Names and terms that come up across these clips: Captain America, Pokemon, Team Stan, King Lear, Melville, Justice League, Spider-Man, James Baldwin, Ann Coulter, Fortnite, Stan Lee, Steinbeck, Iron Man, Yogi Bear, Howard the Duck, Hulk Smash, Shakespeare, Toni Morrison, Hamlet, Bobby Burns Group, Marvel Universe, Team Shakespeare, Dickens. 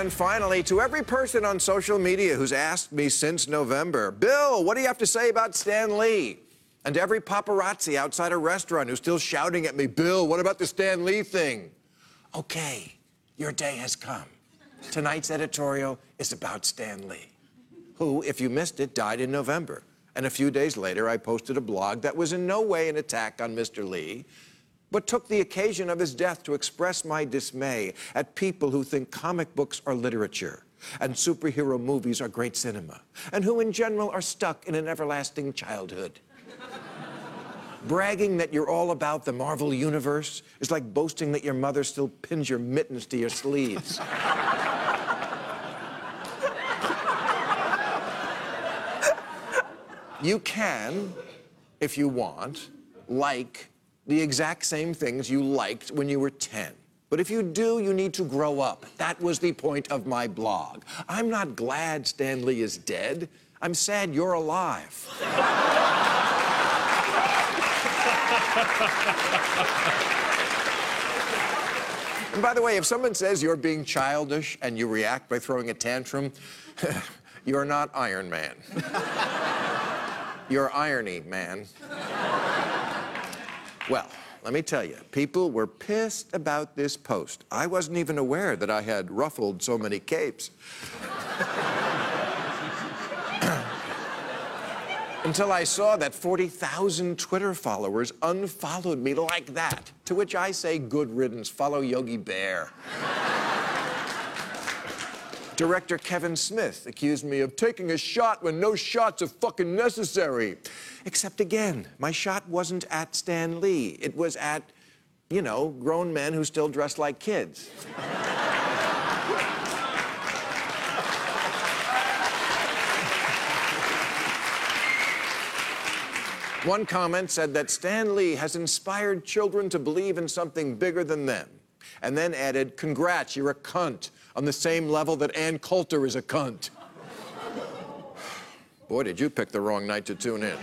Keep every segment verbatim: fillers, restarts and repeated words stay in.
And finally, to every person on social media who's asked me since November, Bill, what do you have to say about Stan Lee? And to every paparazzi outside a restaurant who's still shouting at me, Bill, what about the Stan Lee thing? Okay, your day has come. Tonight's editorial is about Stan Lee, who, if you missed it, died in November. And a few days later, I posted a blog that was in no way an attack on Mister Lee, but took the occasion of his death to express my dismay at people who think comic books are literature and superhero movies are great cinema, and who in general are stuck in an everlasting childhood. Bragging that you're all about the Marvel Universe is like boasting that your mother still pins your mittens to your sleeves. You can, if you want, like the exact same things you liked when you were ten. But if you do, you need to grow up. That was the point of my blog. I'm not glad Stan Lee is dead. I'm sad you're alive. And by the way, if someone says you're being childish and you react by throwing a tantrum, you're not Iron Man. You're Irony Man. Well, let me tell you, people were pissed about this post. I wasn't even aware that I had ruffled so many capes. Until I saw that forty thousand Twitter followers unfollowed me like that, to which I say, good riddance, follow Yogi Bear. Director Kevin Smith accused me of taking a shot when no shots are fucking necessary. Except again, my shot wasn't at Stan Lee. It was at, you know, grown men who still dress like kids. One comment said that Stan Lee has inspired children to believe in something bigger than them, and then added, congrats, you're a cunt, on the same level that Ann Coulter is a cunt. Boy, did you pick the wrong night to tune in.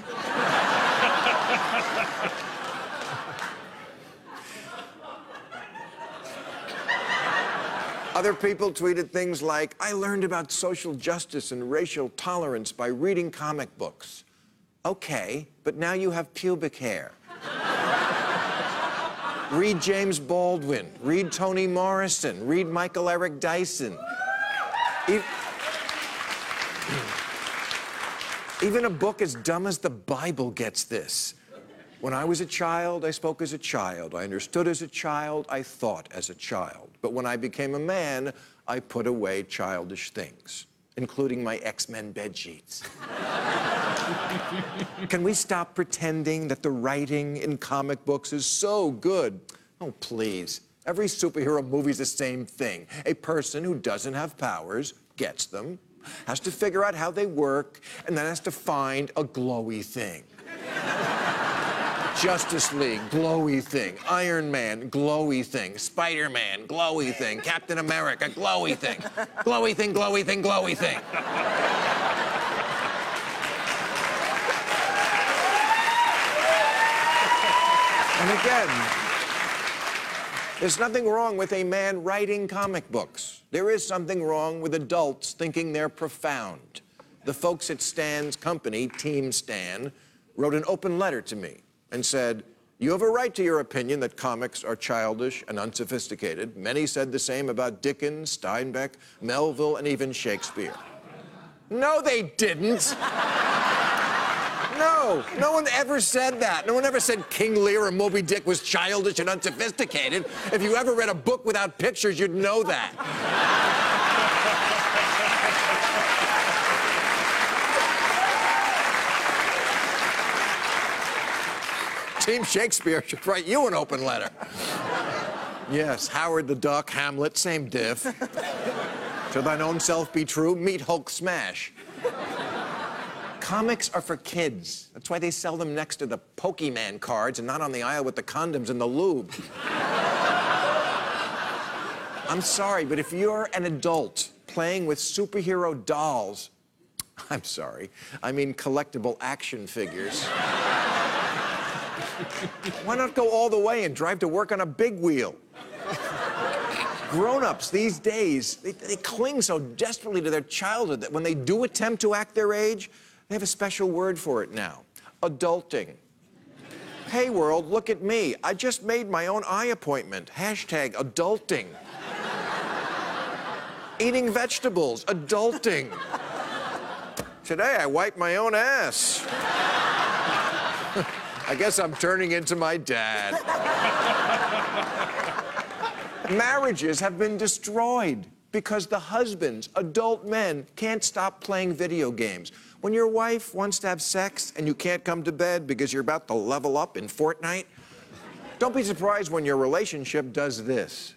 Other people tweeted things like, I learned about social justice and racial tolerance by reading comic books. Okay, but now you have pubic hair. Read James Baldwin, read Toni Morrison, read Michael Eric Dyson. Even, even a book as dumb as the Bible gets this. When I was a child, I spoke as a child. I understood as a child. I thought as a child. But when I became a man, I put away childish things, including my X-Men bedsheets. Can we stop pretending that the writing in comic books is so good? Oh, please. Every superhero movie's the same thing. A person who doesn't have powers gets them, has to figure out how they work, and then has to find a glowy thing. Justice League, glowy thing. Iron Man, glowy thing. Spider-Man, glowy thing. Captain America, glowy thing. Glowy thing, glowy thing, glowy thing. And again, there's nothing wrong with a man writing comic books. There is something wrong with adults thinking they're profound. The folks at Stan's company, Team Stan, wrote an open letter to me and said, you have a right to your opinion that comics are childish and unsophisticated. Many said the same about Dickens, Steinbeck, Melville, and even Shakespeare. No, they didn't. No, no one ever said that. No one ever said King Lear or Moby Dick was childish and unsophisticated. If you ever read a book without pictures, you'd know that. Team Shakespeare should write you an open letter. Yes, Howard the Duck, Hamlet, same diff. To thine own self be true, meet Hulk Smash. Comics are for kids. That's why they sell them next to the Pokemon cards and not on the aisle with the condoms and the lube. I'm sorry, but if you're an adult playing with superhero dolls, I'm sorry, I mean collectible action figures, why not go all the way and drive to work on a big wheel? Grown-ups these days, they, they cling so desperately to their childhood that when they do attempt to act their age, they have a special word for it now. Adulting. Hey world, look at me. I just made my own eye appointment. Hashtag adulting. Eating vegetables. Adulting. Today I wiped my own ass. I guess I'm turning into my dad. Marriages have been destroyed because the husbands, adult men, can't stop playing video games. When your wife wants to have sex and you can't come to bed because you're about to level up in Fortnite, don't be surprised when your relationship does this.